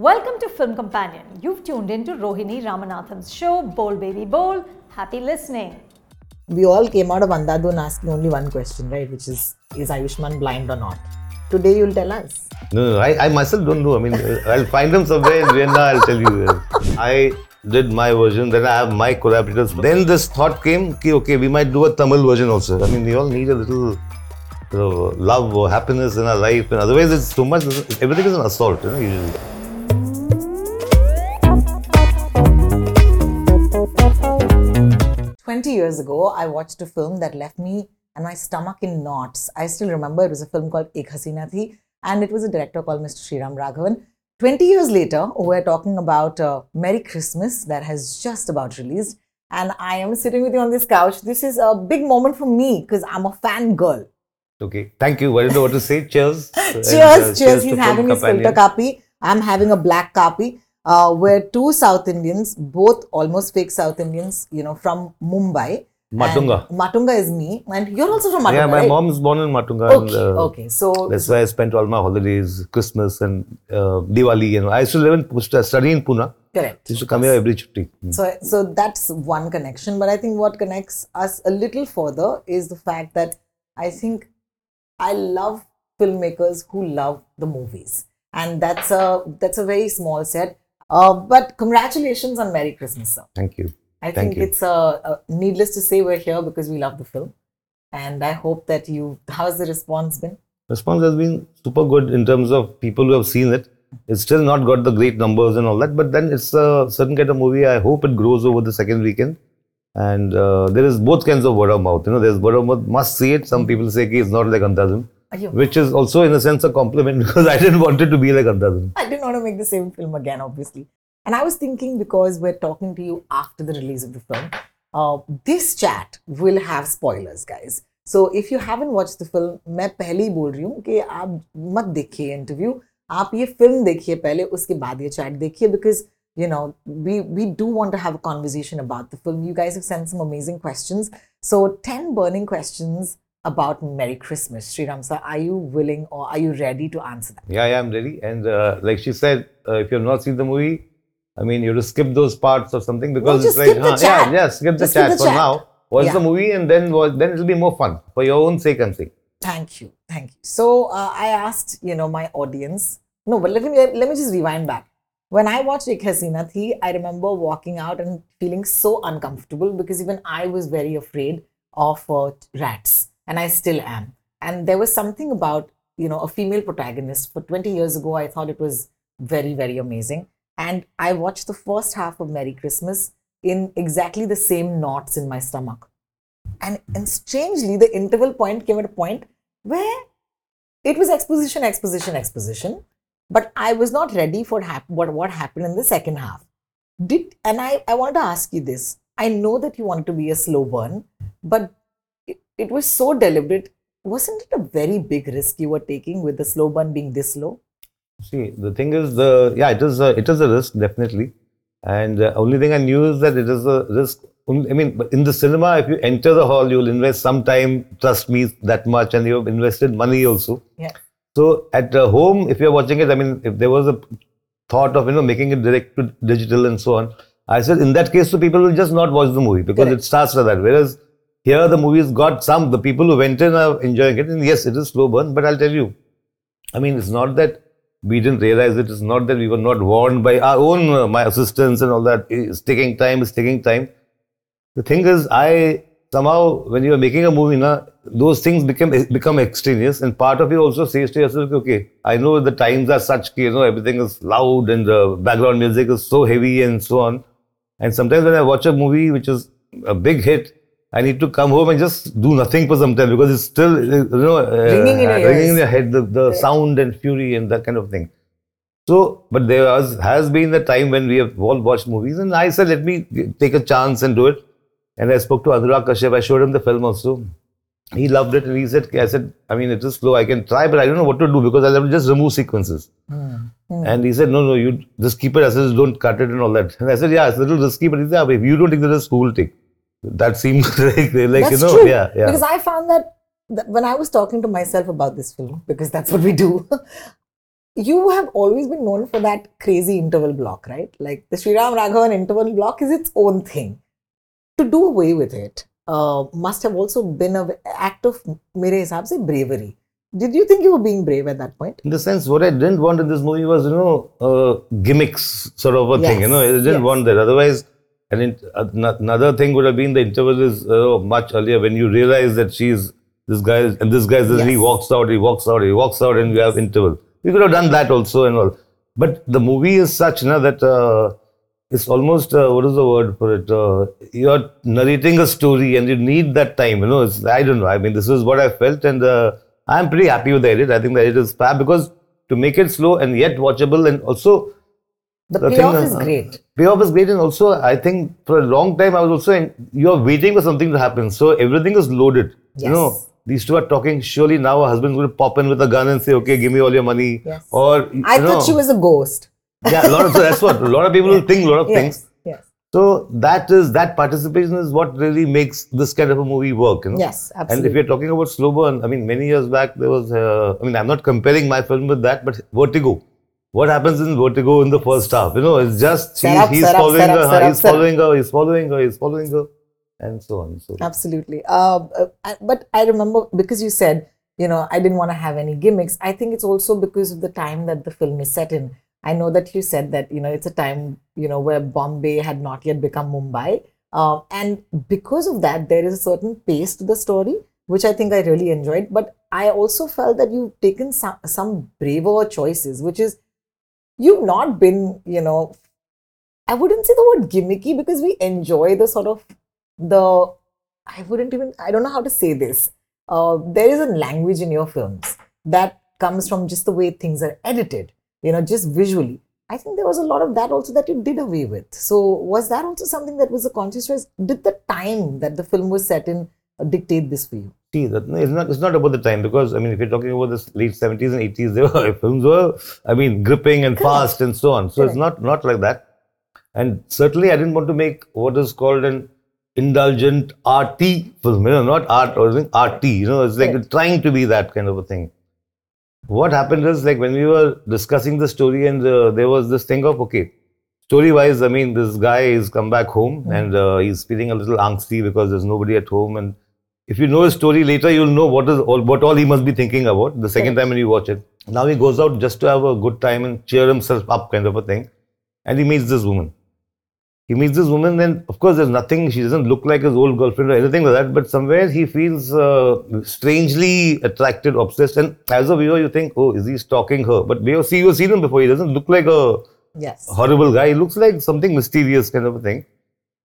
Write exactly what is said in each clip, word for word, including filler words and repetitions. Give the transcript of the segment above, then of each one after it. Welcome to Film Companion. You've tuned into Rohini Ramanathan's show, Bol Baby Bol. Happy listening. We all came out of Andhadhun asking only one question, right? Which is, is Ayushmann blind or not? Today you'll tell us. No, no, I, I myself don't know. I mean, I'll find him somewhere in Vienna, I'll tell you. I did my version, then I have my collaborators. Then this thought came, ki, okay, we might do a Tamil version also. I mean, we all need a little... So, love or happiness in our life, and otherwise it's too much. Everything is an assault, you know, usually. Twenty years ago, I watched a film that left me and my stomach in knots. I still remember it was a film called Ek Hasina Thi, and it was a director called Mister Sriram Raghavan. Twenty years later, we're talking about uh, Merry Christmas that has just about released, and I am sitting with you on this couch. This is a big moment for me because I'm a fangirl. Okay, thank you. I don't know what to say. Cheers. cheers, and, uh, cheers. He's having his filter kapi. I'm having a black kapi. Uh, we're two South Indians, both almost fake South Indians, you know, from Mumbai. Matunga. And Matunga is me. And you're also from Matunga, Yeah, my right? mom is born in Matunga. Okay, and, uh, okay. So that's why I spent all my holidays, Christmas and uh, Diwali. You know, I used to live in Pushkar, study in Pune. Correct. I used to come here every chutti. Mm. So, so that's one connection. But I think what connects us a little further is the fact that I think... I love filmmakers who love the movies, and that's a that's a very small set. Uh, but congratulations on Merry Christmas, sir. Thank you. I Thank think you. it's a, a needless to say we're here because we love the film, and I hope that you. How's the response been? Response has been super good in terms of people who have seen it. It's still not got the great numbers and all that, but then it's a certain kind of movie. I hope it grows over the second weekend. And uh, there is both kinds of word of mouth, you know, there's word of mouth, must see it. Some people say it's not like Andhadhun, which is also in a sense a compliment because I didn't want it to be like Andhadhun. I didn't want to make the same film again, obviously. And I was thinking because we're talking to you after the release of the film, uh, this chat will have spoilers, guys. So if you haven't watched the film, मैं पहले ही बोल रही हूँ कि आप मत देखिए interview, आप ये फिल्म देखिए पहले, उसके बाद ये चैट देखिए because You know, we, we do want to have a conversation about the film. You guys have sent some amazing questions. So, ten burning questions about Merry Christmas. Sriram sir, are you willing or are you ready to answer that? Yeah, yeah, I'm ready. And uh, like she said, uh, if you have not seen the movie, I mean, you have to skip those parts or something because no, it's like, huh, yeah, yeah, skip the just chat skip the for chat. now. Watch yeah. the movie and then watch, then it'll be more fun for your own sake, I'm saying. Thank you, thank you. So, uh, I asked, you know, my audience. No, but let me let me just rewind back. When I watched Ek Hasina Thi, I remember walking out and feeling so uncomfortable because even I was very afraid of uh, rats, and I still am. And there was something about, you know, a female protagonist. For twenty years ago, I thought it was very, very amazing. And I watched the first half of Merry Christmas in exactly the same knots in my stomach. And, and strangely, the interval point came at a point where it was exposition, exposition, exposition. But I was not ready for hap- what, what happened in the second half. Did And I, I want to ask you this. I know that you want to be a slow burn, but it, it was so deliberate. Wasn't it a very big risk you were taking with the slow burn being this slow? See, the thing is, the yeah, it is a, it is a risk, definitely. And the only thing I knew is that it is a risk. I mean, in the cinema, if you enter the hall, you will invest some time, trust me, that much. And you have invested money also. Yeah. So at uh, home, if you're watching it, I mean, if there was a thought of, you know, making it direct to digital and so on, I said in that case, so people will just not watch the movie because Correct. It starts like that. Whereas here the movie's got some, the people who went in are enjoying it. And yes, it is slow burn, but I'll tell you, I mean, it's not that we didn't realize it. It's not that we were not warned by our own, uh, my assistants and all that. It's taking time, it's taking time. The thing is, I... Somehow, when you are making a movie, na, those things become become extraneous, and part of you also says to yourself, okay, I know the times are such, you know, everything is loud and the background music is so heavy and so on. And sometimes when I watch a movie which is a big hit, I need to come home and just do nothing for some time because it's still, you know, ringing uh, in, uh, ringing in your head, the, the sound and fury and that kind of thing. So, but there has, has been the time when we have all watched movies, and I said, let me take a chance and do it. And I spoke to Anurag Kashyap, I showed him the film also. He loved it and he said, I said, I mean, it is slow, I can try, but I don't know what to do because I'll have to just remove sequences. Mm. Mm. And he said, no, no, you just keep it as is, don't cut it and all that. And I said, yeah, it's a little risky, but he said, if you don't take the risk, who will take? That seemed like, like you know, true. yeah, yeah. Because I found that, that when I was talking to myself about this film, because that's what we do, you have always been known for that crazy interval block, right? Like the Sriram Raghavan interval block is its own thing. To do away with it uh, must have also been an act of, mere hisab se, bravery. Did you think you were being brave at that point? In the sense, what I didn't want in this movie was, you know, uh, gimmicks sort of a yes. thing, you know, I didn't yes. want that. Otherwise, an in, another thing would have been the interval is uh, much earlier when you realize that she's, this guy, and this guy says, yes. he walks out, he walks out, he walks out and we have interval. We could have done that also and all. But the movie is such, you know, that uh, it's almost, uh, what is the word for it? Uh, you're narrating a story and you need that time, you know. It's, I don't know. I mean, this is what I felt, and uh, I'm pretty happy with the edit. I think the edit is fab because to make it slow and yet watchable, and also the, the payoff is uh, great. Payoff is great, and also I think for a long time I was also, in, you're waiting for something to happen. So everything is loaded, yes. you know. These two are talking. Surely now her husband's going to pop in with a gun and say, "Okay, give me all your money." Yes. Or you I know, thought she was a ghost. Yeah, a lot of so that's what a lot of people will think. A lot of yes. things. Yes. So that is that participation is what really makes this kind of a movie work. You know? Yes, absolutely. And if you're talking about slow burn, I mean, many years back there was. Uh, I mean, I'm not comparing my film with that, but Vertigo. What happens in Vertigo in the first half? You know, it's just he, up, he's, up, following up, her, up, he's following her. He's following her. He's following her. He's following her. And so on. So absolutely. Uh, uh, but I remember because you said, you know, I didn't want to have any gimmicks. I think it's also because of the time that the film is set in. I know that you said that, you know, it's a time, you know, where Bombay had not yet become Mumbai. Uh, and because of that, there is a certain pace to the story, which I think I really enjoyed. But I also felt that you've taken some, some braver choices, which is you've not been, you know, I wouldn't say the word gimmicky because we enjoy the sort of the, I wouldn't even, I don't know how to say this. Uh, there is a language in your films that comes from just the way things are edited, you know, just visually. I think there was a lot of that also that you did away with. So was that also something that was a conscious choice? Did the time that the film was set in dictate this for you? See, that, it's not it's not about the time because, I mean, if you're talking about the late seventies and eighties, there were films were, I mean, gripping and Correct. fast and so on. So Correct. it's not, not like that. And certainly I didn't want to make what is called an indulgent R T film, you know, not art or anything, R T, you know, it's like right. trying to be that kind of a thing. What happened is like when we were discussing the story and uh, there was this thing of, okay, story-wise, I mean, this guy is come back home mm-hmm. and uh, he's feeling a little angsty because there's nobody at home. And if you know his story later, you'll know what is all, what all he must be thinking about the second right. time when you watch it. Now he goes out just to have a good time and cheer himself up kind of a thing. And he meets this woman. He meets this woman and of course there's nothing, she doesn't look like his old girlfriend or anything like that, but somewhere he feels uh, strangely attracted, obsessed, and as a viewer you think, oh, is he stalking her? But we have seen, you've seen him before, he doesn't look like a yes. horrible guy, he looks like something mysterious kind of a thing.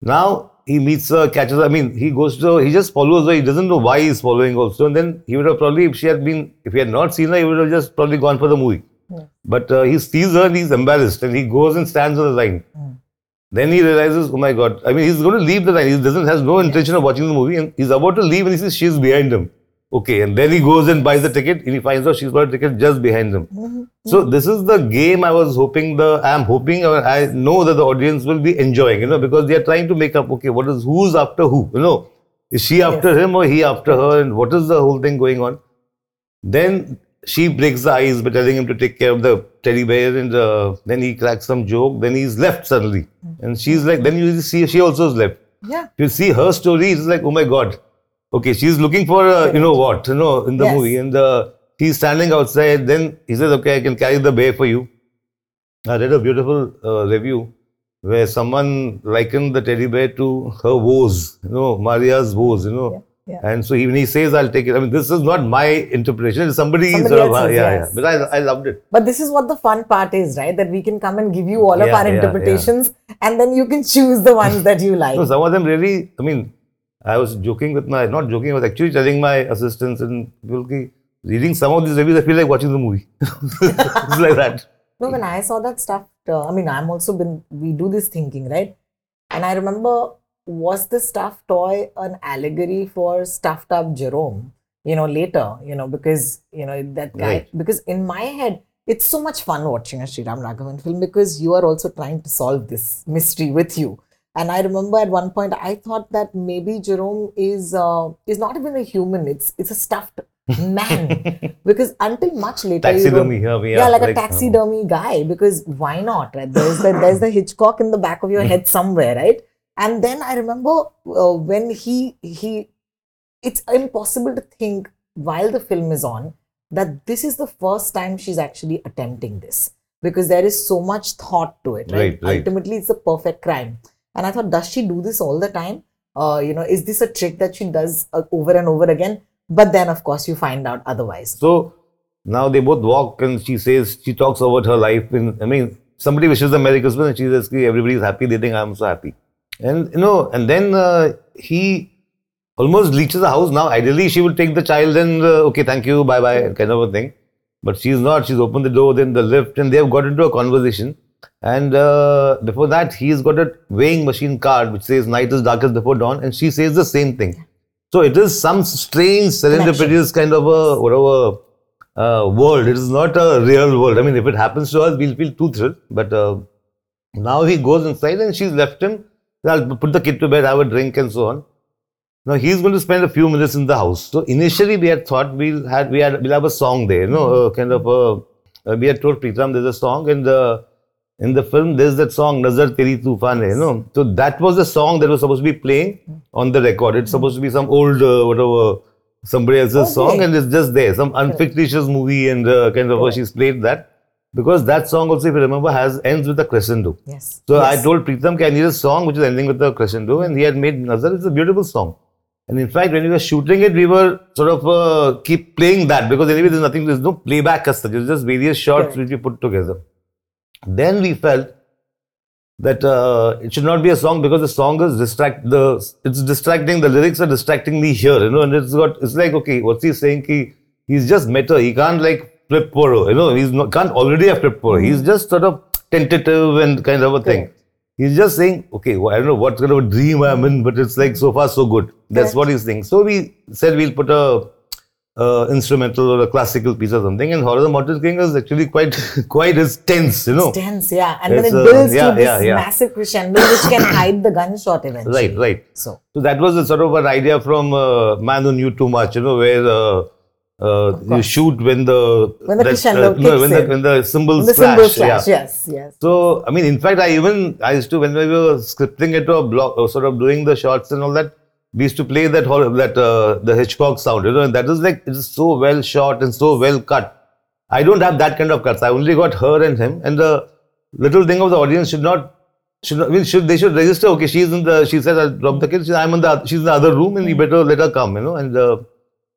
Now he meets her, catches her, I mean, he goes to her, he just follows her, he doesn't know why he's following also, and then he would have probably, if she had been, if he had not seen her, he would have just probably gone for the movie. Yeah. But uh, he sees her and he's embarrassed and he goes and stands on the line. Mm. Then he realizes, oh my God, I mean, he's going to leave the line. He doesn't has no intention of watching the movie and he's about to leave and he sees she's behind him. Okay, and then he goes and buys the ticket and he finds out she's got a ticket just behind him. Mm-hmm. So this is the game I was hoping, the I am hoping, I know that the audience will be enjoying, you know, because they are trying to make up, okay, what is, who's after who, you know, is she after yes. him or he after her and what is the whole thing going on? Then she breaks the ice by telling him to take care of the teddy bear and uh, then he cracks some joke. Then he's left suddenly. Mm-hmm. And she's like, then you see she also is left. Yeah. You see her story, it's like, oh my God. Okay, she's looking for, uh, you know what, you know, in the yes. movie. And uh, he's standing outside. Then he says, okay, I can carry the bear for you. I read a beautiful uh, review where someone likened the teddy bear to her woes, you know, Maria's woes, you know. Yeah. Yeah. And so even he says, I'll take it. I mean, this is not my interpretation. It's somebody, somebody sort of, yeah, yes. yeah. But I, I loved it. But this is what the fun part is, right? That we can come and give you all of yeah, our yeah, interpretations yeah. and then you can choose the ones that you like. No, some of them really, I mean, I was joking with my, not joking, I was actually telling my assistants and people, reading some of these reviews, I feel like watching the movie. It's like that. No, when I saw that stuff, uh, I mean, I'm also been, we do this thinking, right? And I remember, was the stuffed toy an allegory for stuffed up Jerome, you know, later, you know, because, you know, that guy, right. because in my head, it's so much fun watching a Sriram Raghavan film because you are also trying to solve this mystery with you. And I remember at one point, I thought that maybe Jerome is uh, is not even a human. It's it's a stuffed man. Because until much later, taxidermy, you were, here yeah, are, like, like a taxidermy um, guy. Because why not, right? There's the there's the Hitchcock in the back of your head somewhere, right? And then I remember uh, when he he, it's impossible to think while the film is on that this is the first time she's actually attempting this, because there is so much thought to it, right? Right, right. Ultimately, it's a perfect crime. And I thought, does she do this all the time? Uh, you know, is this a trick that she does uh, over and over again? But then, of course, you find out otherwise. So now they both walk, and she says, she talks about her life. In, I mean, somebody wishes them Merry Christmas, and she says, everybody's happy. They think I'm so happy. And, you know, and then uh, he almost reaches the house. Now, ideally, she would take the child and, uh, okay, thank you, bye-bye, kind of a thing. But she's not. She's opened the door, then the lift, and they've got into a conversation. And uh, before that, he's got a weighing machine card which says, night is darkest before dawn. And she says the same thing. So it is some strange, serendipitous kind of a whatever uh, world. It is not a real world. I mean, if it happens to us, we'll feel too thrilled. But uh, now he goes inside and she's left him. I'll put the kid to bed, have a drink and so on. Now he's going to spend a few minutes in the house. So initially we had thought we'll have, we had, we'll have a song there, you know, mm-hmm. uh, kind of a, uh, we had told Pritam there's a song, and uh, in the film there's that song, Nazar Teri Tufane, you know. So that was the song that was supposed to be playing on the record. It's supposed to be some old, uh, whatever, somebody else's okay. song, and it's just there, some unfictitious movie, and uh, kind of, yeah. uh, she's played that. Because that song also, if you remember, has ends with a crescendo. Yes. So yes. I told Pritam, I need a song which is ending with a crescendo, and he had made Nazar. It's a beautiful song. And in fact, when we were shooting it, we were sort of uh, keep playing that, because anyway, there's nothing, there's no playback as such. It's just various shots right. which we put together. Then we felt that uh, it should not be a song, because the song is distract the it's distracting. The lyrics are distracting me here, you know. And it's got it's like, okay, what's he saying? He he's just meta. He can't like flip poro, you know. He's not, can't already have flip poro. He's just sort of tentative and kind of a thing. Correct. He's just saying, okay, well, I don't know what kind of a dream I'm in, but it's like so far so good. That's right. What he's saying. So we said we'll put a uh, instrumental or a classical piece or something. And Horror the Mortal King is actually quite, quite is tense, you know. It's tense, yeah. And it's, then it builds uh, yeah, to this yeah, yeah. massive crescendo, which can hide the gunshot eventually. Right, right. So, so that was a sort of an idea from uh, Man Who Knew Too Much, you know, where uh, Uh, you shoot when the when the, that, uh, no, when the, when the symbols the flash. Symbol flash yeah. Yes, yes. So I mean, in fact, I even I used to when we were scripting it or block or sort of doing the shots and all that, we used to play that whole that uh, the Hitchcock sound, you know, and that is like it is so well shot and so well cut. I don't have that kind of cuts. I only got her and him, and the little thing of the audience should not should not, I mean, should they should register. Okay, she's in the she said I'll drop the kid. She, I'm in the she's in the other room, and you better let her come, you know, and. Uh,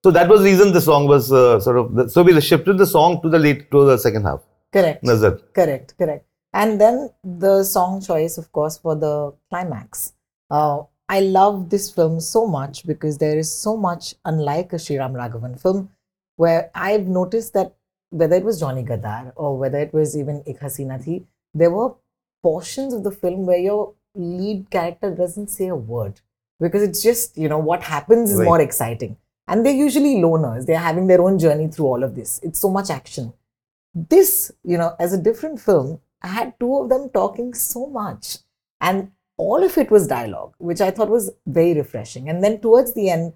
So that was the reason the song was uh, sort of, the, so we shifted the song to the late, to the second half. Correct. Nazar. Correct, correct. And then the song choice, of course, for the climax. Uh, I love this film so much because there is so much unlike a Sriram Raghavan film, where I've noticed that whether it was Johnny Gaddaar or whether it was even Ek Hasina Thi, there were portions of the film where your lead character doesn't say a word, because it's just, you know, what happens is right. more exciting. And they're usually loners. They're having their own journey through all of this. It's so much action. This, you know, as a different film, I had two of them talking so much. And all of it was dialogue, which I thought was very refreshing. And then towards the end,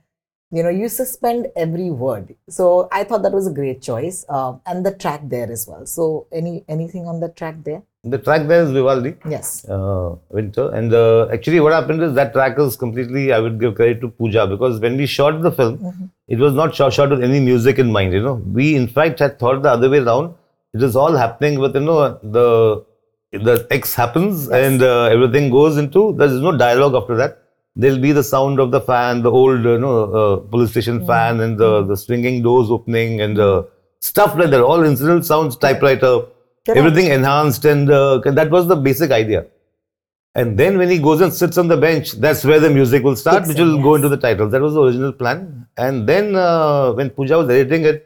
you know, you suspend every word. So I thought that was a great choice. Uh, and the track there as well. So any anything on the track there? The track there is Vivaldi. Yes. Uh, Winter. And uh, actually what happened is that track is completely, I would give credit to Pooja, because when we shot the film, mm-hmm. it was not shot, shot with any music in mind, you know. We in fact had thought the other way around. It is all happening with, you know, the the X happens yes. and uh, everything goes into, there is no dialogue after that. There will be the sound of the fan, the old, you know, uh, police station mm-hmm. fan and the, the swinging doors opening and uh, stuff like that. All incidental sounds, typewriter. Correct. Everything enhanced and uh, that was the basic idea. And then when he goes and sits on the bench, that's where the music will start, which will yes. go into the title. That was the original plan. And then uh, when Pooja was editing it,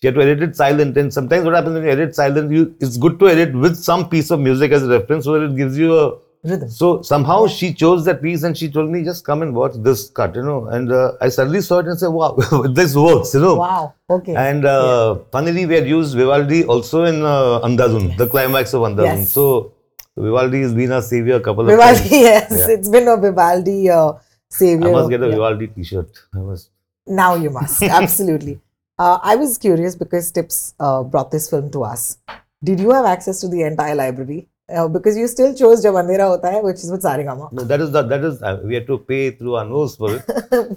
she had to edit it silent. And sometimes what happens when you edit silent, you, it's good to edit with some piece of music as a reference so that it gives you a rhythm. So somehow she chose that piece and she told me, just come and watch this cut, you know. And uh, I suddenly saw it and said, wow, this works, you know. Wow, okay. And uh, yeah. finally, we had used Vivaldi also in uh, Andhadhun, yes. the climax of Andhadhun. Yes. So Vivaldi has been our savior a couple of Vivaldi, times. Yes, yeah. It's been a Vivaldi uh, savior. I must get a yeah. Vivaldi t-shirt. I must. Now you must, absolutely. Uh, I was curious because Tips uh, brought this film to us. Did you have access to the entire library? Uh, because you still chose Jab Andhera Hota Hai, which is with Sare Gama. No, that is, the, that is uh, we had to pay through our nose for it.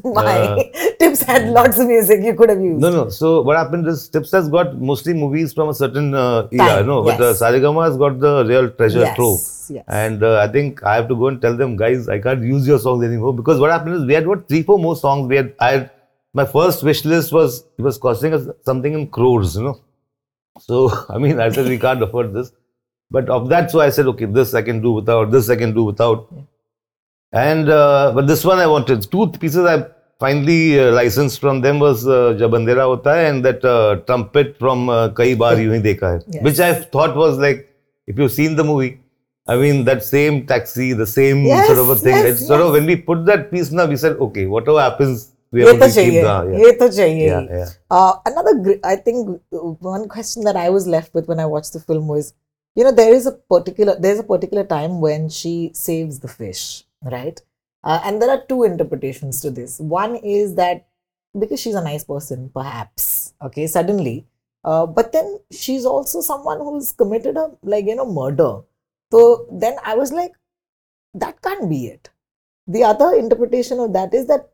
My uh, Tips had lots of music you could have used. No, no. So what happened is Tips has got mostly movies from a certain uh, era. No, yes. But uh, Sare Gama has got the real treasure yes. trove. Yes. And uh, I think I have to go and tell them, guys, I can't use your songs anymore. Because what happened is we had what, three, four more songs. We had, I had, my first wish list was, it was costing us something in crores, you know. So, I mean, I said, we can't afford this. But of that, so I said, okay, this I can do without, this I can do without. Yeah. And, uh, but this one I wanted. Two pieces I finally uh, licensed from them was uh, Jab Andhera Hota Hai and that uh, trumpet from uh, Kai Baar Yuhi Dekha Hai. Yes. Which I thought was like, if you've seen the movie, I mean, that same taxi, the same yes, sort of a thing. Yes, it's yes. sort of, when we put that piece now, we said, okay, whatever happens, we have to keep that. Yeah. Yeah, yeah. Uh, another, I think, one question that I was left with when I watched the film was, you know, there is a particular, there's a particular time when she saves the fish, right? Uh, and there are two interpretations to this. One is that because she's a nice person, perhaps, okay, suddenly. Uh, but then she's also someone who's committed a, like, you know, murder. So then I was like, that can't be it. The other interpretation of that is that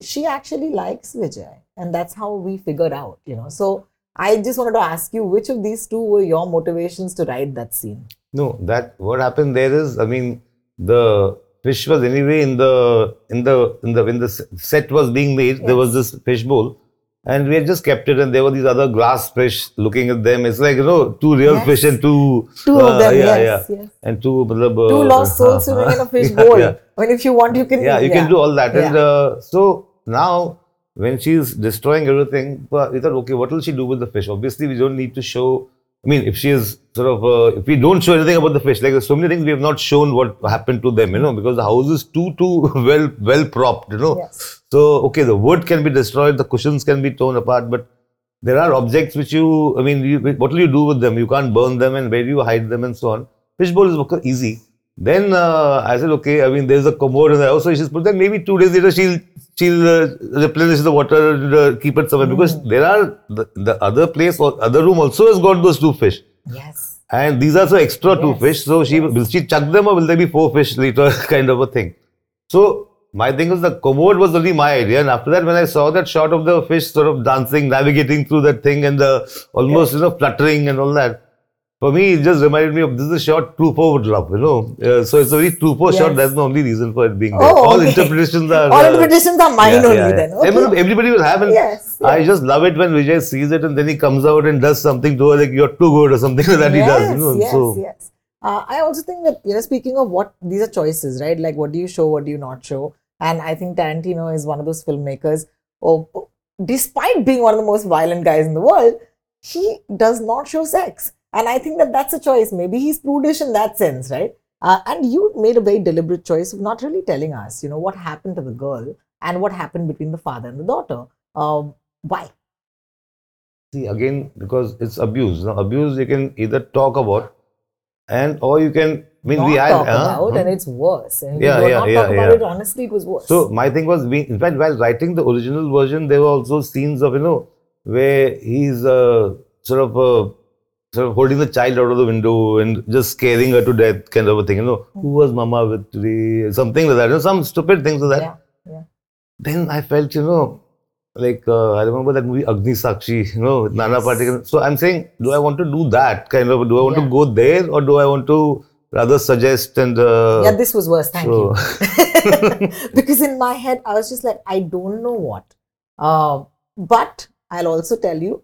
she actually likes Vijay, and that's how we figured out, you know. So I just wanted to ask you, which of these two were your motivations to write that scene? No, that what happened there is, I mean, the fish was anyway in the in the in the when the set was being made, yes. there was this fish bowl, and we had just kept it, and there were these other glass fish looking at them. It's like, you know, two real yes. fish and two two uh, of them, yeah, yes, yeah. yes, and two uh, two lost souls uh, swimming in a fish yeah, bowl. Yeah. I mean, if you want, you can yeah, you yeah. can do all that, yeah. and uh, so. Now, when she's destroying everything, we thought, okay, what will she do with the fish? Obviously, we don't need to show, I mean, if she is sort of, uh, if we don't show anything about the fish, like there's so many things we have not shown what happened to them, you know, because the house is too, too well, well propped, you know. Yes. So, okay, the wood can be destroyed, the cushions can be torn apart, but there are objects which you, I mean, you, what will you do with them? You can't burn them and where do you hide them and so on. Fishbowl is easy. Then uh, I said, okay, I mean, there's a commode and also she's put that maybe two days later she'll she'll uh, replenish the water and uh, keep it somewhere mm. because there are the, the other place or other room also has got those two fish. Yes. And these are so extra yes. two fish. So she yes. will she chuck them or will there be four fish later kind of a thing. So my thing was the commode was only my idea, and after that when I saw that shot of the fish sort of dancing, navigating through that thing and the almost yes. you know fluttering and all that. For me, it just reminded me of this is a shot Truffaut would love, you know. Uh, so it's a very Truffaut yes. shot. That's the only reason for it being there. Oh, all okay. interpretations are all uh, interpretations are mine yeah, only yeah, yeah. then. Okay. Everybody, everybody will have. And yes, I yes. just love it when Vijay sees it and then he comes out and does something to her like you're too good or something like that. Yes, he does. You know? Yes, so, yes. Uh, I also think that you know, speaking of what these are choices, right? Like what do you show, what do you not show? And I think Tarantino is one of those filmmakers. Oh, oh, despite being one of the most violent guys in the world, he does not show sex. And I think that that's a choice. Maybe he's prudish in that sense, right? Uh, and you made a very deliberate choice of not really telling us, you know, what happened to the girl and what happened between the father and the daughter. Uh, why? See, again, because it's abuse. Now, abuse you can either talk about and or you can... I mean, not we had, talk uh, about huh? and it's worse. And yeah, yeah, not yeah, talk yeah. about it, honestly, it was worse. So, my thing was, we, in fact, while writing the original version, there were also scenes of, you know, where he's uh, sort of... Uh, sort of holding the child out of the window and just scaring her to death kind of a thing, you know, mm-hmm. who was mama with today, something like that, you know, some stupid things like that. Yeah, yeah. Then I felt, you know, like, uh, I remember that movie Agni Sakshi, you know, with yes. Nana Patekar. So I'm saying, do I want to do that kind of, do I want yeah. to go there or do I want to rather suggest and... Uh, yeah, this was worse, thank so. you. Because in my head, I was just like, I don't know what. Uh, but I'll also tell you,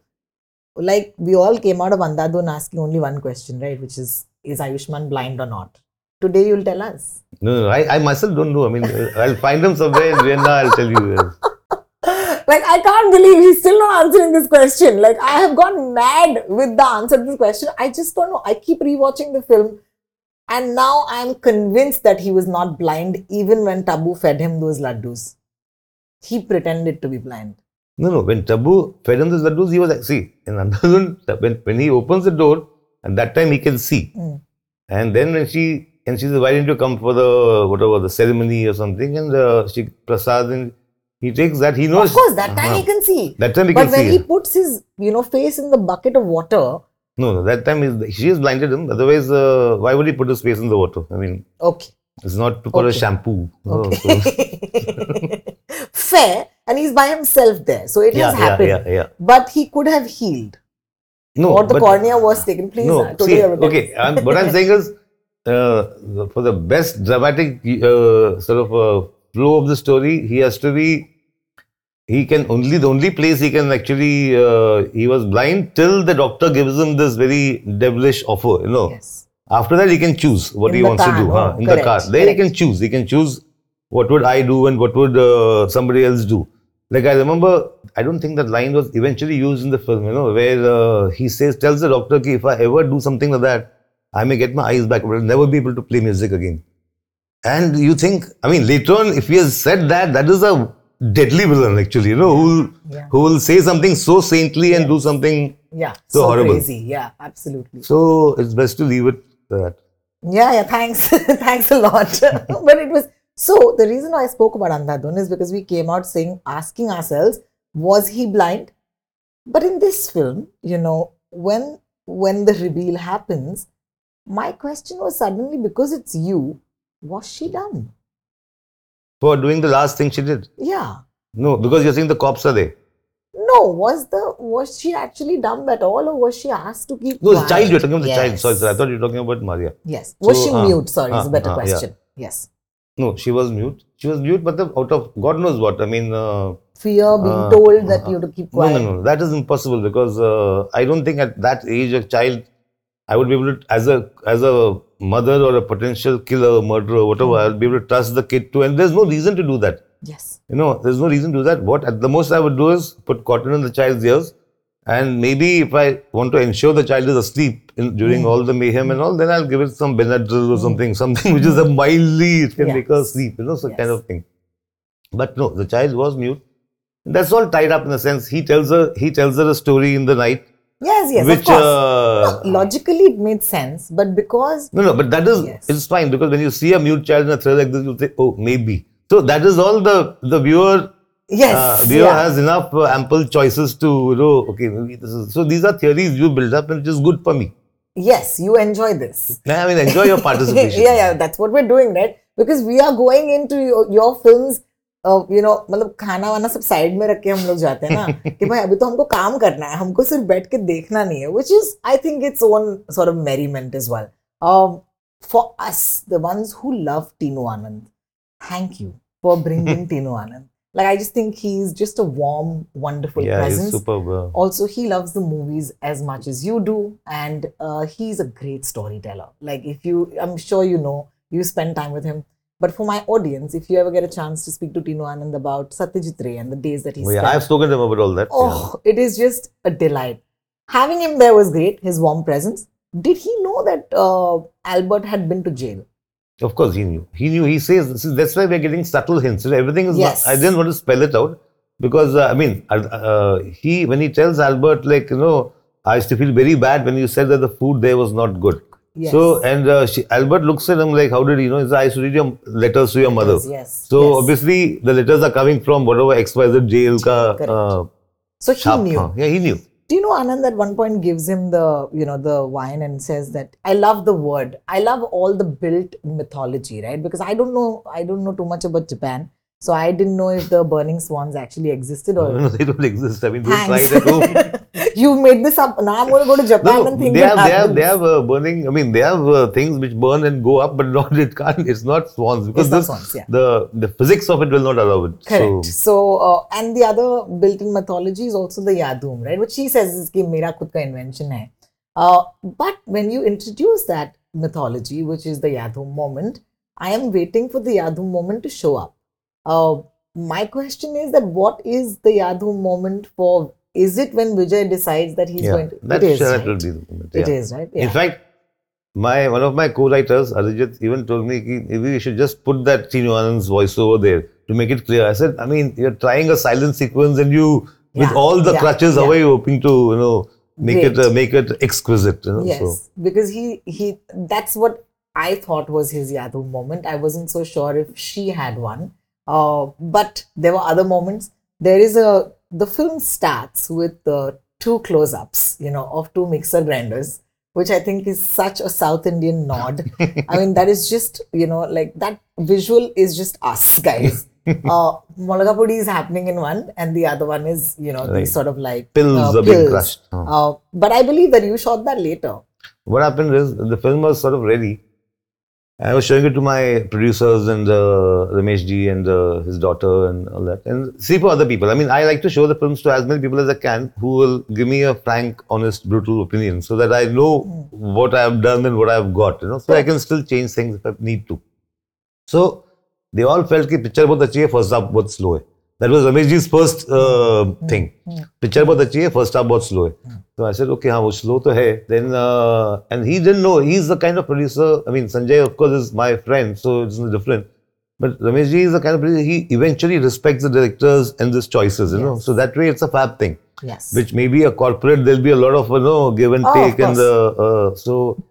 like we all came out of Andhadhun asking only one question, right? Which is, is Ayushmann blind or not? Today you'll tell us. No, no, I, I myself don't know. I mean, I'll find him somewhere in Vienna, I'll tell you. Like, I can't believe he's still not answering this question. Like, I have gone mad with the answer to this question. I just don't know. I keep rewatching the film. And now I'm convinced that he was not blind even when Tabu fed him those laddus. He pretended to be blind. No, no, when Tabu fed him those laddus, he was like, see, in Andhadhun, when, when he opens the door, at that time he can see. Mm. And then when she, and she says, why didn't you come for the, whatever, the ceremony or something? And uh, she, Prasad, and He takes that, he knows. Of course, that time uh-huh. he can see. That time he but can see. But when he puts his, you know, face in the bucket of water. No, no, that time is she has blinded him. Otherwise, uh, why would he put his face in the water? I mean, okay, it's not to call okay. a shampoo. Okay. Oh, so. Fair, and he's by himself there, so it yeah, has happened. Yeah, yeah, yeah. But he could have healed. No, or the but, cornea was taken. Please, no, totally see, okay. I'm, what I'm saying is, uh, for the best dramatic uh, sort of uh, flow of the story, he has to be. He can only, the only place he can actually, uh, he was blind till the doctor gives him this very devilish offer, you know. Yes. After that, he can choose what in he wants car, to do. Oh, huh? In correct, the car. There correct. he can choose. He can choose what would I do and what would uh, somebody else do. Like I remember, I don't think that line was eventually used in the film, you know, where uh, he says, tells the doctor, ki, if I ever do something like that, I may get my eyes back, but I'll never be able to play music again. And you think, I mean, later on, if he has said that, that is a deadly villain, actually, you know, yeah. who yeah. who will say something so saintly yeah. and do something yeah. so, so horrible. Crazy. Yeah, absolutely. So it's best to leave it that. Yeah, yeah. Thanks, thanks a lot. But it was so. The reason I spoke about Andhadhun is because we came out saying, asking ourselves, was he blind? But in this film, you know, when when the reveal happens, my question was suddenly, because it's you, was she dumb? For doing the last thing she did? Yeah. No, because you're saying the cops are there. No, was the was she actually dumb at all, or was she asked to keep? No, quiet? The child. You're talking about yes. the child. Sorry, sorry, I thought you were talking about Maria. Yes. Was so, she uh, mute? Sorry, uh, is a better uh, question. Yeah. Yes. No, she was mute. She was mute, but the, out of God knows what. I mean, uh, fear, being uh, told that uh, you have to keep quiet. No, no, no. That is impossible, because uh, I don't think at that age a child, I would be able to, as a as a mother or a potential killer, murderer, whatever, mm. I would be able to trust the kid too. And there's no reason to do that. Yes. You know, there's no reason to do that. What at the most I would do is put cotton in the child's ears, and maybe if I want to ensure the child is asleep in, during mm. all the mayhem and all, then I'll give it some Benadryl or mm. something, something which is a mildly, it can yes. make her sleep, you know, so yes. kind of thing. But no, the child was mute. And that's all tied up in a sense. He tells her, he tells her a story in the night. Yes, yes, Which, of course. Uh, no, logically, it made sense, but because... No, no, but that is, yes. it's fine, because when you see a mute child in a thriller like this, you say, oh, maybe. So that is all the, the viewer, yes, uh, viewer yeah. has enough uh, ample choices to, you know, okay, maybe this is... So these are theories you build up, and it is good for me. Yes, you enjoy this. I mean, enjoy your participation. yeah, yeah, that's what we're doing, right? Because we are going into your, your films... you know मतलब खाना वाना सब side में रख के हम लोग जाते हैं ना कि भाई अभी तो हमको काम करना है, हमको सिर्फ बैठ के देखना नहीं है, which is I think its own sort of merriment as well. Um, for us, the ones who love Tinu Anand, thank you for bringing Tinu Anand. Like I just think he's just a warm, wonderful yeah, presence. He's superb. Also, he loves the movies as much as you do, and uh, he's a great storyteller. Like if you, I'm sure you know, you spend time with him. But for my audience, if you ever get a chance to speak to Tinu Anand about Satyajit Ray and the days that he oh, spent. Yeah, I have spoken to him about all that. Oh, yeah. It is just a delight. Having him there was great, his warm presence. Did he know that uh, Albert had been to jail? Of course he knew. He knew. He says, see, that's why we are getting subtle hints. Everything is yes. not, I didn't want to spell it out. Because, uh, I mean, uh, uh, he when he tells Albert, like, you know, I used to feel very bad when you said that the food there was not good. Yes. So, and uh, she, Albert looks at him like, how did he know? He says, I used to read your letters to your mother. Yes, yes. So, yes. obviously, the letters are coming from whatever X Y Z jail ka. Uh, so, he shop, knew. Huh? Yeah, he knew. Tinu Anand at one point gives him the, you know, the wine and says that, I love the word. I love all the built mythology, right? Because I don't know, I don't know too much about Japan. So, I didn't know if the burning swans actually existed or... No, no, they don't exist. I mean, they try it at home. You've made this up. Now I'm going to go to Japan no, and think they have, that they have, they have uh, burning, I mean, they have uh, things which burn and go up, but not, it can't, it's not swans. Because not this, swans, yeah. the, the physics of it will not allow it. Correct. So, so uh, and the other built-in mythology is also the Yadhum, right? Which he says is, ki mera khud ka invention hai. Uh, but when you introduce that mythology, which is the Yadhum moment, I am waiting for the Yadhum moment to show up. Uh, my question is that what is the Yadhum moment for? Is it when Vijay decides that he's yeah, going to... That it is, right? Will be the moment, yeah. It is, right? Yeah. In fact, my one of my co-writers, Arijit, even told me ki, maybe we should just put that Tinu Anand's voice over there to make it clear. I said, I mean, you're trying a silent sequence and you, yeah, with all the yeah, crutches, yeah. how are you hoping to, you know, make Great. it uh, make it exquisite? You know, yes, so. Because he, he that's what I thought was his Yadhum moment. I wasn't so sure if she had one. Uh, but there were other moments. There is a, the film starts with uh, two close-ups, you know, of two mixer grinders, which I think is such a South Indian nod. I mean, that is just, you know, like that visual is just us guys. Uh, Molagapodi is happening in one and the other one is, you know, right. These sort of like pills uh, are pills. Being crushed. Oh. Uh, but I believe that you shot that later. What happened is the film was sort of ready. I was showing it to my producers and uh, Ramesh ji and uh, his daughter and all that. And see for other people. I mean, I like to show the films to as many people as I can who will give me a frank, honest, brutal opinion so that I know mm. what I have done and what I have got, you know, so yeah. I can still change things if I need to. So they all felt that the picture is very good, first half is very slow. That was Ramesh ji's first uh, mm. thing. Mm. Picture is very good, first half is very slow. Mm. So I said, okay, haan, wo slow to hai. Then, uh, and he didn't know, he's the kind of producer, I mean, Sanjay, of course, is my friend, so it's different. But Ramesh ji is the kind of producer, he eventually respects the directors and his choices, you yes. know. So that way, it's a fab thing. Yes. Which maybe a corporate, there'll be a lot of, you know, give and oh, take. And the, uh, so,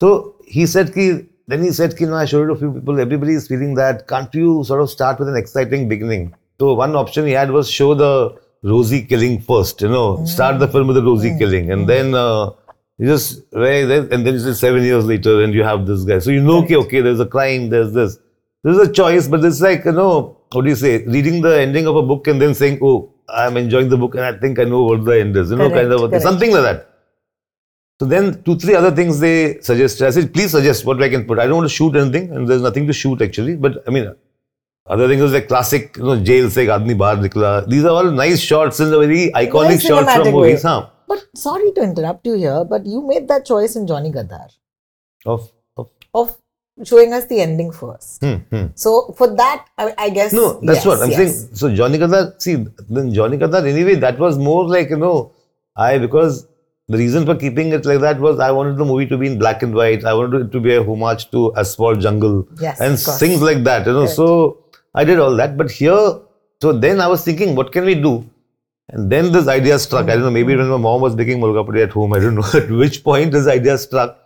so he said, ki, then he said, ki, no, I showed it to a few people, everybody is feeling that, can't you sort of start with an exciting beginning? So one option he had was show the Rosie killing first, you know, mm. start the film with the Rosie mm. killing and mm. then uh, you just, and then it's seven years later and you have this guy. So you know, right. okay, okay, there's a crime, there's this. There's a choice, but it's like, you know, what do you say, reading the ending of a book and then saying, oh, I'm enjoying the book and I think I know what the end is, you correct, know, kind of, correct. Something like that. So then two, three other things they suggested. I said, please suggest what I can put. I don't want to shoot anything and there's nothing to shoot actually, but I mean, other things is like classic, you know, jail se ek aadmi bahar nikla. These are all nice shots and very iconic shots from movies. But sorry to interrupt you here, but you made that choice in Johnny Gaddaar. Of? Of, of showing us the ending first. Hmm, hmm. So for that, I, I guess... No, that's yes, what I'm yes. saying. So Johnny Gaddaar, see, then Johnny Gaddaar, anyway, that was more like, you know, I, because the reason for keeping it like that was I wanted the movie to be in black and white. I wanted it to be a homage to Asphalt Jungle. Yes, and things like that, you know, correct. So... I did all that, but here, so then I was thinking, what can we do? And then this idea struck. I don't know, maybe when my mom was making Molagapodi at home, I don't know at which point this idea struck.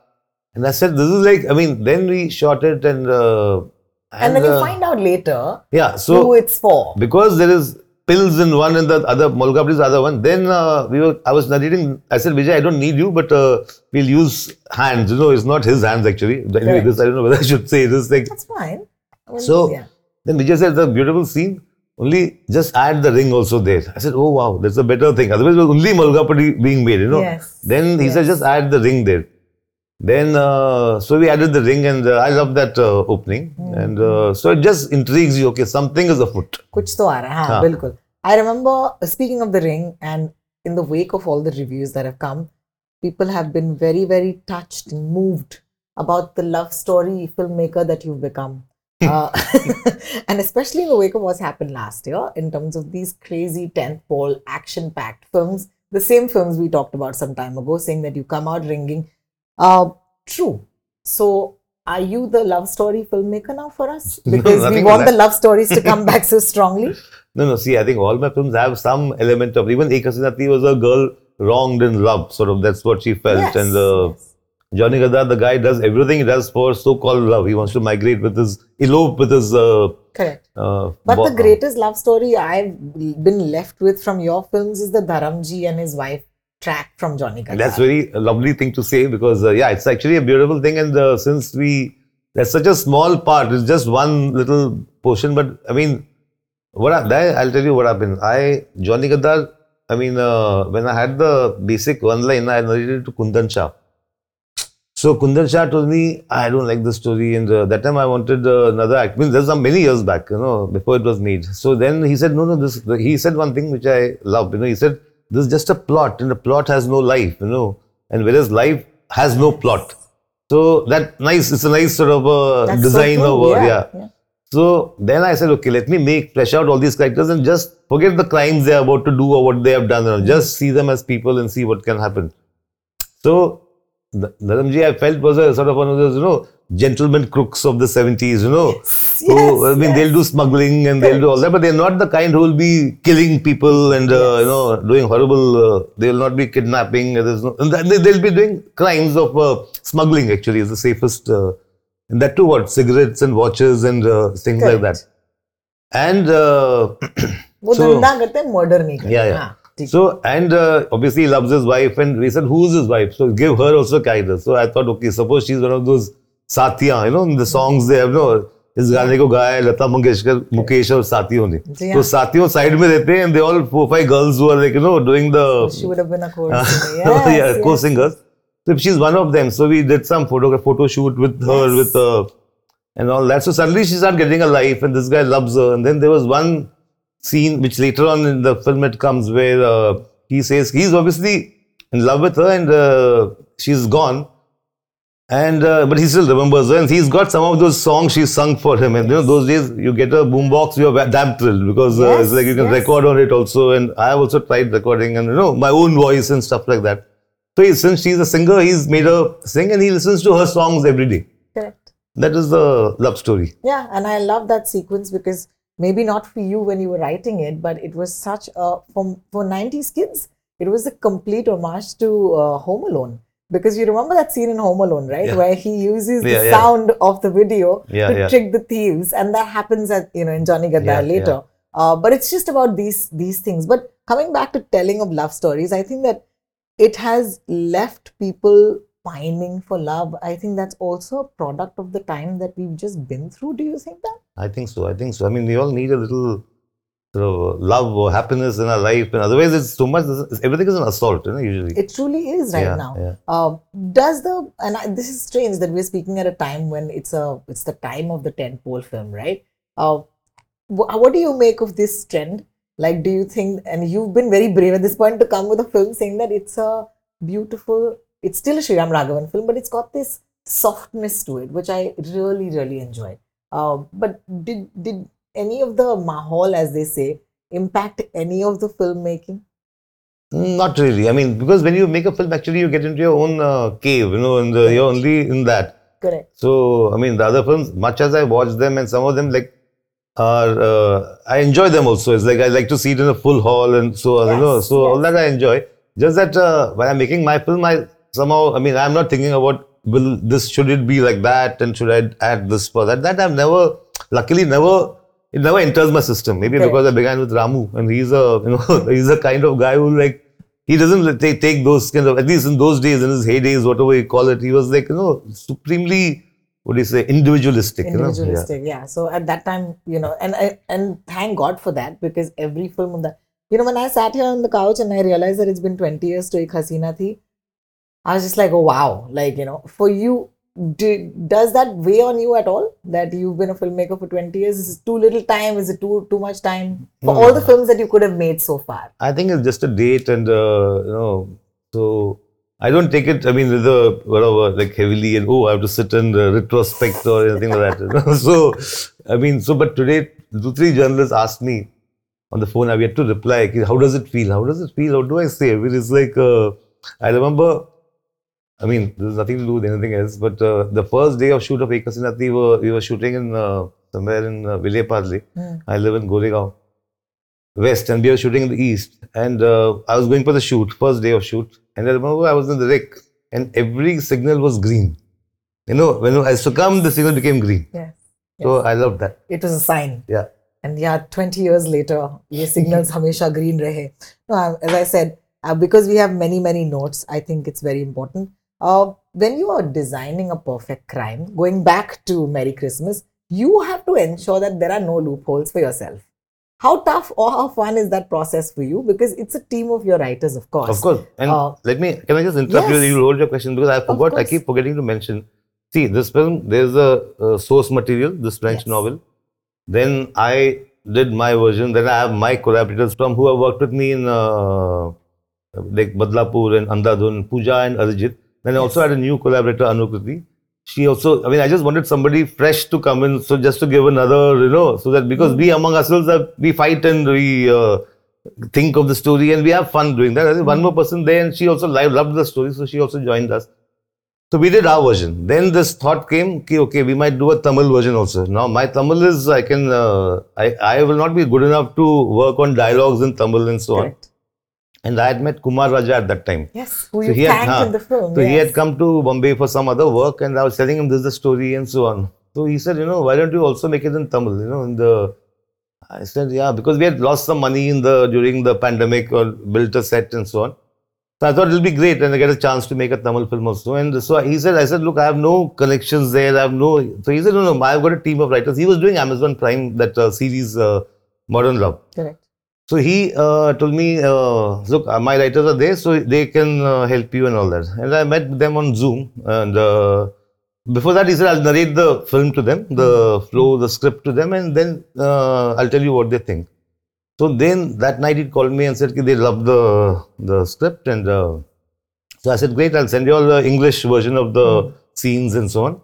And I said, this is like, I mean, then we shot it and... Uh, and, and then uh, you find out later yeah, so, who it's for. Because there is pills in one and the other, Molagapodi's other one. Then uh, we were, I was narrating, I said, Vijay, I don't need you, but uh, we'll use hands. You know, it's not his hands actually. Anyway, right. this, I don't know whether I should say this thing. That's fine. Well, so... Yeah. Then Vijay said, it's a beautiful scene, only just add the ring also there. I said, oh wow, that's a better thing. Otherwise, it was only Molagapodi being made, you know. Yes. Then he yes. said, just add the ring there. Then, uh, so we added the ring and uh, I love that uh, opening. Mm. And uh, so it just intrigues you, okay, something is afoot. Kuch to aa raha hai, bilkul. I remember, speaking of the ring and in the wake of all the reviews that have come, people have been very, very touched and moved about the love story filmmaker that you've become. uh, and especially in the wake of what's happened last year in terms of these crazy tentpole action-packed films, the same films we talked about some time ago, saying that you come out ringing. Uh, true. So, are you the love story filmmaker now for us? Because no, we want the love stories to come back so strongly. No, no. See, I think all my films have some element of, even Ek Hasina Thi was a girl wronged in love, sort of. That's what she felt. Yes, and uh, yes. Johnny Gaddaar, the guy does everything he does for so-called love. He wants to migrate with his, elope with his... Uh, Correct. Uh, but bo- the greatest love story I've been left with from your films is the Dharamji and his wife track from Johnny Gaddaar. That's very lovely thing to say because, uh, yeah, it's actually a beautiful thing. And uh, since we... That's such a small part. It's just one little portion. But, I mean, what I, I'll tell you what happened. I, Johnny Gaddaar, I mean, uh, when I had the basic one line, I narrated it to Kundan Shah. So Kundan Shah told me, I don't like this story, and uh, that time I wanted uh, another act. I mean, there's some many years back, you know, before it was made. So then he said, no, no, this. He said one thing which I loved, you know. He said, this is just a plot, and the plot has no life, you know, and whereas life has no plot. So that nice, it's a nice sort of uh, design so cool. of uh, yeah. yeah. So then I said, okay, let me make flesh out all these characters and just forget the crimes they are about to do or what they have done, you know, just see them as people and see what can happen. So. Dharamji, I felt, was a sort of one of those, you know, gentleman crooks of the seventies, you know. Yes, yes, who, I mean, yes. they'll do smuggling and they'll do all that, but they're not the kind who will be killing people and, uh, yes. you know, doing horrible, uh, they'll not be kidnapping. There's no, and they'll be doing crimes of uh, smuggling, actually, is the safest. Uh, and that too, what? Cigarettes and watches and uh, things correct. Like that. And uh, वो so, धंधा करते हैं, murder नहीं करते. Yeah, yeah. हाँ, so and uh, obviously he loves his wife, and we said who's his wife? So give her also kindness. So I thought okay, suppose she's one of those Satya, you know, in the songs they have, you know, इस गाने को गाया है लता मंगेशकर, मुकेश और साथियों ने. तो साथियों साइड में रहते हैं, and they all four five girls who are like you know doing the. She would have been a co-singer. Co-singers. So she's one of them. So we did some photo photo shoot with her yes. with uh, and all that. So suddenly she started getting a life, and this guy loves her. And then there was one scene which later on in the film it comes where uh, he says he's obviously in love with her, and uh, she's gone. And uh, but he still remembers her, and he's got some of those songs she sung for him. And yes. you know, those days you get a boombox, you're damn thrilled because uh, yes, it's like you can yes. record on it also. And I have also tried recording, and you know, my own voice and stuff like that. So he, since she's a singer, he's made her sing, and he listens to her songs every day. Correct. That is the love story. Yeah, and I love that sequence because maybe not for you when you were writing it, but it was such a for, for nineties kids, it was a complete homage to uh, Home Alone. Because you remember that scene in Home Alone, right? Yeah. Where he uses yeah, the yeah. sound of the video yeah, to yeah. trick the thieves, and that happens at you know in Johnny Gaddaar yeah, later. Yeah. Uh, but it's just about these these things. But coming back to telling of love stories, I think that it has left people pining for love. I think that's also a product of the time that we've just been through. Do you think that? I think so. I think so. I mean, we all need a little sort of love or happiness in our life, and otherwise it's too much. Everything is an assault, you know, usually. It truly is right yeah, now. Yeah. Uh, does the and I, this is strange that we're speaking at a time when it's a it's the time of the tentpole film, right? Uh, wh- what do you make of this trend? Like, do you think? And you've been very brave at this point to come with a film saying that it's a beautiful. It's still a Sriram Raghavan film, but it's got this softness to it, which I really, really enjoy. Uh, but did did any of the mahol, as they say, impact any of the filmmaking? Not really. I mean, because when you make a film, actually, you get into your own uh, cave, you know, and uh, you're only in that. Correct. So, I mean, the other films, much as I watch them, and some of them, like, are uh, I enjoy them also. It's like I like to see it in a full hall, and so yes, you know, so yes. all that I enjoy. Just that uh, when I'm making my film, I somehow, I mean, I'm not thinking about will this should it be like that, and should I add this for that? That I've never, luckily, never. It never enters my system. Maybe right. because I began with Ramu, and he's a you know he's a kind of guy who like he doesn't take take those kind of, at least in those days, in his heydays, whatever you call it, he was like you know supremely, what do you say, individualistic. Individualistic, you know? yeah. yeah. So at that time, you know, and and thank God for that, because every film on that, you know, when I sat here on the couch and I realized that it's been twenty years to Ek Hasina Thi, I was just like, oh wow, like you know, for you. Do, does that weigh on you at all? That you've been a filmmaker for twenty years? Is it too little time? Is it too too much time? For no, all the films that you could have made so far? I think it's just a date, and uh, you know, so I don't take it, I mean, with the, whatever, like heavily, and oh, I have to sit and uh, retrospect or anything like that. So, I mean, so, but today, two, three journalists asked me on the phone, I had to reply, how does it feel? How does it feel? How do I say? It's like, uh, I remember. I mean, there's nothing to do with anything else. But uh, the first day of shoot of Ek Hasina Thi, we were, we were shooting in uh, somewhere in uh, Vilayparle. Mm. I live in Goregaon West, and we were shooting in the East. And uh, I was going for the shoot, first day of shoot. And I remember I was in the rec, and every signal was green. You know, when I succumbed, the signal became green. Yeah. So yes. I loved that. It was a sign. Yeah. And yeah, twenty years later, these signals hamesha green rahe. No, as I said, uh, because we have many, many notes, I think it's very important. Uh, when you are designing a perfect crime, going back to Merry Christmas, you have to ensure that there are no loopholes for yourself. How tough or how fun is that process for you? Because it's a team of your writers, of course. Of course. And uh, let me, can I just interrupt yes. you? You hold your question because I forgot, I keep forgetting to mention. See, this film, there's a, a source material, this French yes. novel. Then I did my version. Then I have my collaborators from who have worked with me in uh, like Badlapur and Andhadhun, Pooja and Arijit. Then I also yes. had a new collaborator, Anukriti. She also, I mean, I just wanted somebody fresh to come in, so just to give another, you know, so that because mm-hmm. we among ourselves, are, we fight and we uh, think of the story and we have fun doing that. I think one more person there, and she also loved the story, so she also joined us. So we did our version. Then this thought came, okay, okay we might do a Tamil version also. Now my Tamil is, I can, uh, I, I will not be good enough to work on dialogues in Tamil and so Correct. on. And I had met Kumar Raja at that time. Yes, who so you thanked had, in the film. So yes. he had come to Bombay for some other work, and I was telling him this is the story and so on. So he said, you know, why don't you also make it in Tamil? You know, in the I said, yeah, because we had lost some money in the during the pandemic or built a set and so on. So I thought it'll be great and I get a chance to make a Tamil film also. And so he said, I said, look, I have no connections there. I have no. So he said, no, no, I've got a team of writers. He was doing Amazon Prime, that uh, series, uh, Modern Love. Correct. So he uh, told me, uh, look, my writers are there, so they can uh, help you and all that. And I met them on Zoom. And uh, before that, he said, I'll narrate the film to them, the flow, the script to them, and then uh, I'll tell you what they think. So then that night he called me and said they love the the script. And uh, so I said, great, I'll send you all the English version of the mm. scenes and so on.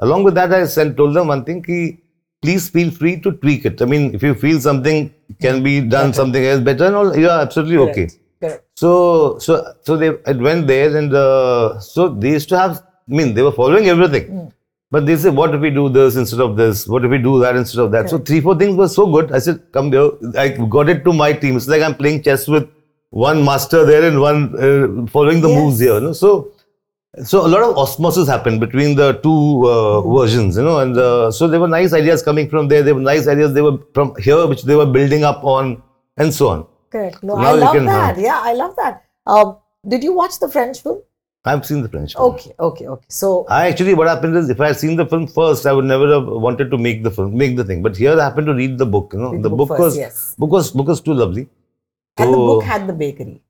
Along with that, I sent, told them one thing, ki, please feel free to tweak it. I mean, if you feel something can be done, better. something else better and all, you are absolutely Correct. okay. Correct. So, so, so they I went there and uh, so they used to have, I mean, they were following everything. Mm. But they said, what if we do this instead of this? What if we do that instead of that? Right. So three, four things were so good. I said, come here. I got it to my team. It's like I'm playing chess with one master there and one uh, following the yes. moves here. You know? So, so a lot of osmosis happened between the two uh, versions, you know. And uh, so there were nice ideas coming from there. There were nice ideas. They were from here, which they were building up on, and so on. Correct. No, now I love can, that. Uh, yeah, I love that. Uh, did you watch the French film? I've seen the French film. Okay, okay, okay. So I actually, what happened is, if I had seen the film first, I would never have wanted to make the film, make the thing. But here I happened to read the book. You know, the, the book, book was, yes. book was, book was too lovely. So, and the book had the bakery.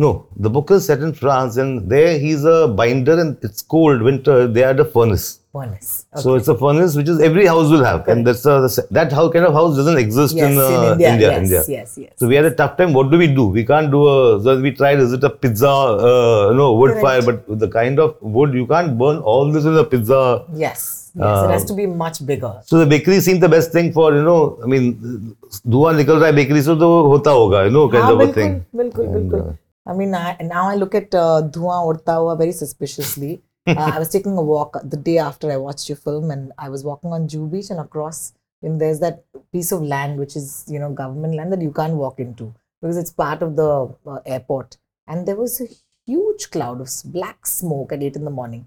No, the book is set in France, and there he's a binder, and it's cold winter. They had a furnace. Furnace. Okay. So it's a furnace which is every house will have, okay. and that's a, that how kind of house doesn't exist yes, in, uh, in India. India, yes, India. Yes, yes. So we had a tough time. What do we do? We can't do a. So we tried. Is it a pizza? Uh, no wood Correct. fire, but the kind of wood you can't burn all this in a pizza. Yes, yes. Uh, it has to be much bigger. So the bakery seemed the best thing for you know. I mean, धुआं निकल रहा है bakery so तो होता होगा you know kind of a thing. बिल्कुल बिल्कुल. I mean, I, now I look at uh, Dhua Urta Hua very suspiciously. Uh, I was taking a walk the day after I watched your film, and I was walking on Jew Beach, and across, and there's that piece of land which is, you know, government land that you can't walk into because it's part of the uh, airport. And there was a huge cloud of black smoke at eight in the morning.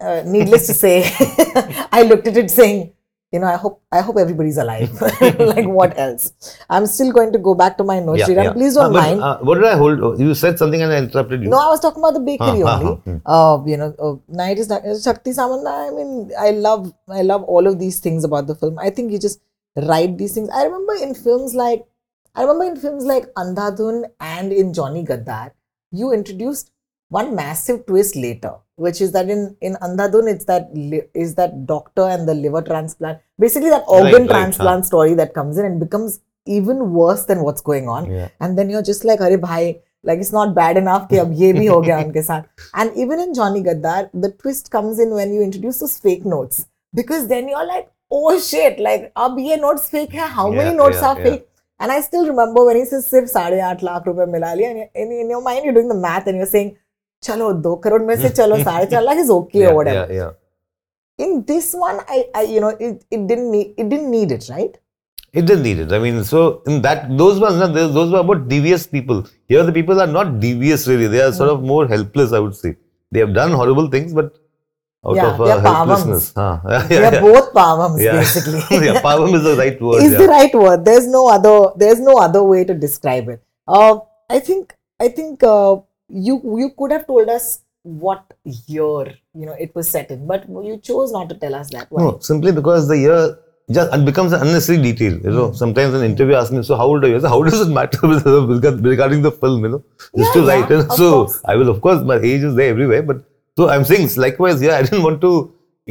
Uh, needless to say, I looked at it saying, you know, I hope I hope everybody's alive. Like what else? I'm still going to go back to my notes, yeah, Sriram. Yeah. Please don't uh, but, mind. Uh, what did I hold? You said something and I interrupted you. No, I was talking about the bakery uh, only. Uh, uh, uh, you know, uh, night is night. Shakti Samana. I mean, I love I love all of these things about the film. I think you just write these things. I remember in films like I remember in films like Andhadhun and in Johnny Gaddaar, you introduced one massive twist later. Which is that in, in Andhadhun, it's that li- is that doctor and the liver transplant. Basically, that organ right, transplant right, story that comes in and becomes even worse than what's going on. Yeah. And then you're just like, "Arey bhai," like it's not bad enough ki ab ye bhi ho gaya unke saath. And even in Johnny Gaddaar, the twist comes in when you introduce those fake notes. Because then you're like, oh shit, like ab ye notes fake hai. How yeah, many notes yeah, are yeah. fake? And I still remember when he says, sirf saadhe aath lakh rupaye mila liya. And in, in your mind, you're doing the math and you're saying, chalo, do crore mein se chalo, saare char lakh is okay yeah, or whatever. Yeah, yeah. In this one, I, I you know, it, it didn't need, it didn't need it, right? It didn't need it. I mean, so in that, those ones, those were about devious people. Here, the people are not devious really. They are sort of more helpless, I would say. They have done horrible things, but out yeah, of uh, helplessness. Huh. Yeah, they yeah, are yeah. both pavams, yeah. basically. yeah, pavam is the right word. It's yeah. the right word. There's no other. There's no other way to describe it. Uh, I think. I think. Uh, You you could have told us what year you know it was set in, but you chose not to tell us that. Why? No, simply because the year just becomes an unnecessary detail. You know, sometimes an interview asks me, "So how old are you?" So how does it matter regarding the film? You know, just yeah, to write. Yeah, so course. I will, of course, my age is there everywhere. But so I'm saying, likewise, yeah, I didn't want to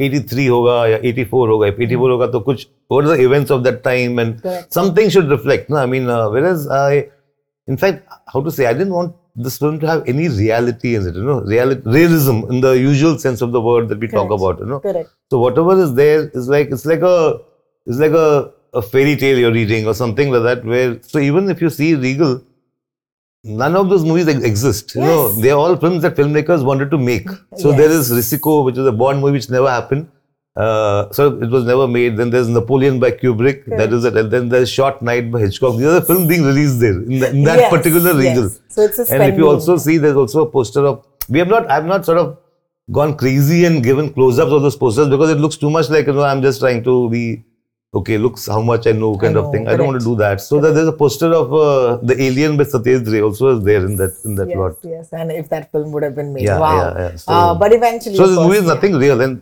eighty-three hoga or eighty-four hoga. If eighty-four hoga, to kuch what are the events of that time and Correct. something should reflect. No, I mean, uh, whereas I, in fact, how to say, I didn't want this film to have any reality in it, you know, reality, realism in the usual sense of the word that we Correct. talk about, you know. Correct. So whatever is there is like, it's like a, it's like a, a fairy tale you're reading or something like that where, so even if you see Regal, none of those movies exist, you yes. know, they're all films that filmmakers wanted to make. So yes. there is Risiko, which is a Bond movie which never happened. Uh, so it was never made. Then there's Napoleon by Kubrick. Correct. That is it. And then there's Short Night by Hitchcock. These are the films being released there in, the, in that yes, particular region. Yes. So it's a. And if you also see, there's also a poster of. We have not. I've not sort of gone crazy and given close-ups of those posters because it looks too much like you know. I'm just trying to be okay, look how much I know kind I know, of thing. Correct. I don't want to do that. So that there's a poster of uh, The Alien by Satyajit Ray also is there in that in that yes, lot. Yes, and if that film would have been made, yeah, wow. Yeah, yeah. So, uh, but eventually, so this movie is yeah. nothing real. And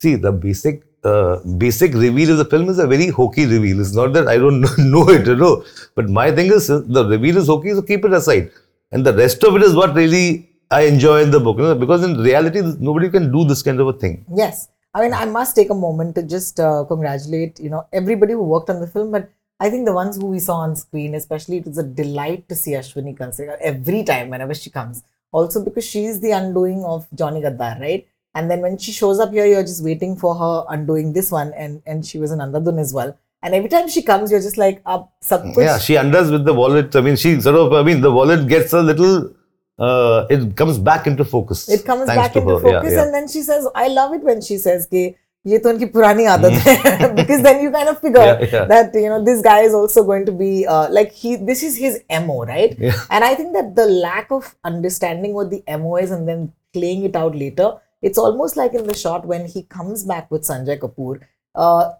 see, the basic uh, basic reveal of the film is a very hokey reveal. It's not that I don't know it, you know. But my thing is, the reveal is hokey, so keep it aside. And the rest of it is what really I enjoy in the book, you know, because in reality, nobody can do this kind of a thing. Yes. I mean, I must take a moment to just uh, congratulate, you know, everybody who worked on the film. But I think the ones who we saw on screen, especially, it was a delight to see Ashwini Kasera every time, whenever she comes. Also because she is the undoing of Johnny Gaddaar, right? And then when she shows up here, you're just waiting for her undoing this one. And, and she was in Andhadhun as well. And every time she comes, you're just like, up, sab kuch. Yeah, she undoes with the wallet. I mean, she sort of, I mean, the wallet gets a little... Uh, it comes back into focus. It comes back into her. focus, yeah, yeah. And then she says, "I love it when she says कि ये तो उनकी पुरानी आदत है," because then you kind of figure yeah, yeah. that you know this guy is also going to be uh, like he. This is his M O, right? Yeah. And I think that the lack of understanding what the M O is and then playing it out later, it's almost like in the shot when he comes back with Sanjay Kapoor. Uh,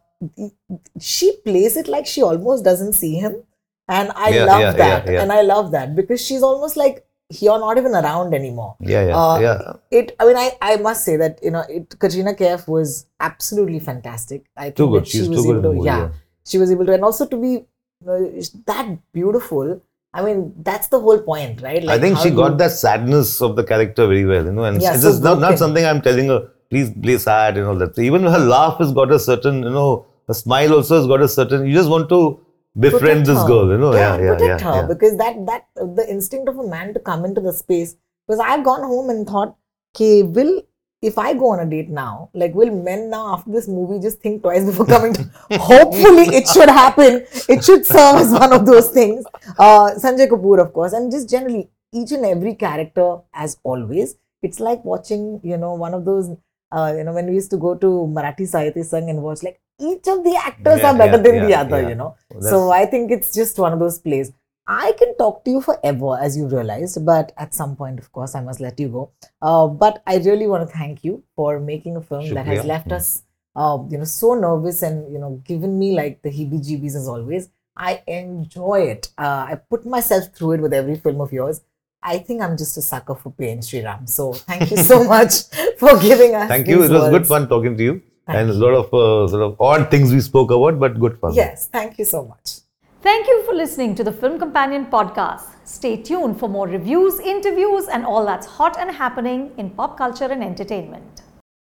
she plays it like she almost doesn't see him, and I yeah, love yeah, that. Yeah, yeah. And I love that because she's almost like. You're not even around anymore. Yeah, yeah, uh, yeah. It. I mean, I, I must say that you know, it, Katrina Kaif was absolutely fantastic. I think too good. She She's was too able good to. Yeah, yeah, she was able to, and also to be uh, that beautiful. I mean, that's the whole point, right? Like I think she got that sadness of the character very well, you know, and yeah, it's so just not, not something I'm telling her. Please, please, sad and all that. Even her laugh has got a certain, you know, her smile also has got a certain. You just want to. Befriend this her. girl, you know. Yeah, yeah, yeah. Protect yeah, her yeah. because that that the instinct of a man to come into the space. Because I've gone home and thought, okay, will if I go on a date now, like will men now after this movie just think twice before coming? To, hopefully, it should happen. It should serve as one of those things. Uh, Sanjay Kapoor, of course, and just generally each and every character, as always, it's like watching, you know, one of those. Uh, you know, when we used to go to Marathi Sahitya Sangh and watch, like each of the actors yeah, are better yeah, than yeah, the other, yeah. you know. Well, so I think it's just one of those plays. I can talk to you forever, as you realized, but at some point, of course, I must let you go. Uh, but I really want to thank you for making a film Shukriya. that has left us, uh, you know, so nervous and you know, given me like the heebie-jeebies as always. I enjoy it. Uh, I put myself through it with every film of yours. I think I'm just a sucker for pain, Sriram. So thank you so much for giving us. Thank you. It was words. good fun talking to you, thank and you. a lot of uh, sort of odd things we spoke about, but good fun. Yes, thank you so much. Thank you for listening to the Film Companion podcast. Stay tuned for more reviews, interviews, and all that's hot and happening in pop culture and entertainment.